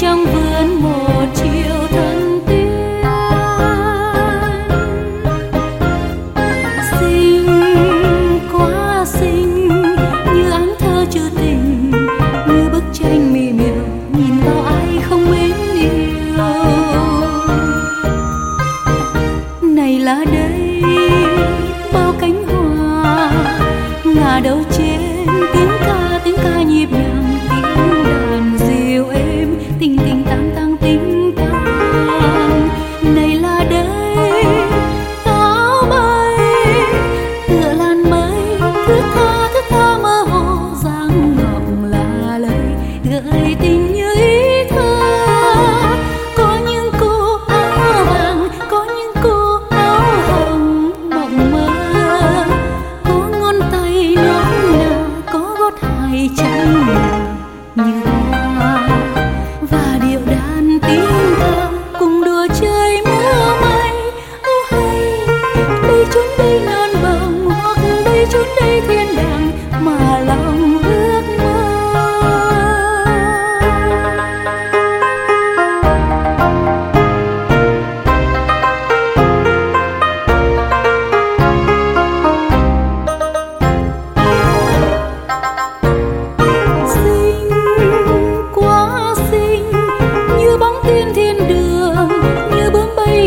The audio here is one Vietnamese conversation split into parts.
chơi trong vườn một chiều thân tuyến. Xinh quá xinh như áng thơ trữ tình, như bức tranh mì miều nhìn vào ai không mến yêu. Này là đây bao cánh hoa ngả đầu trên tiếng ca nhịp nhàng.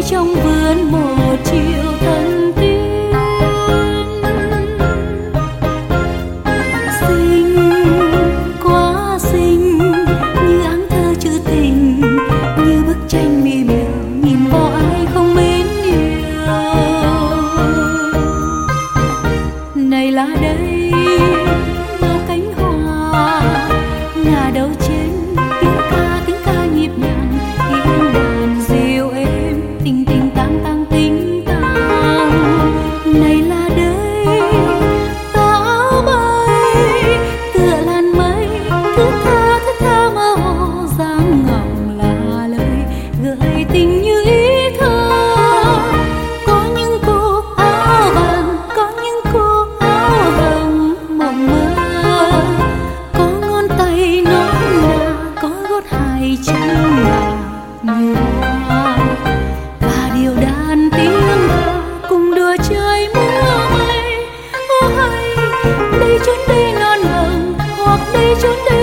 Trong vườn một chiều thân tuyến, xinh quá xinh như áng thơ trữ tình, như bức tranh mì miều nhìn vào ai không mến yêu. Này là đây bao cánh hoa ngả đầu trên tiếng ca nhịp nhàng tiếng đàn. Đây chốn đây non vàng, hoặc đây chốn đây.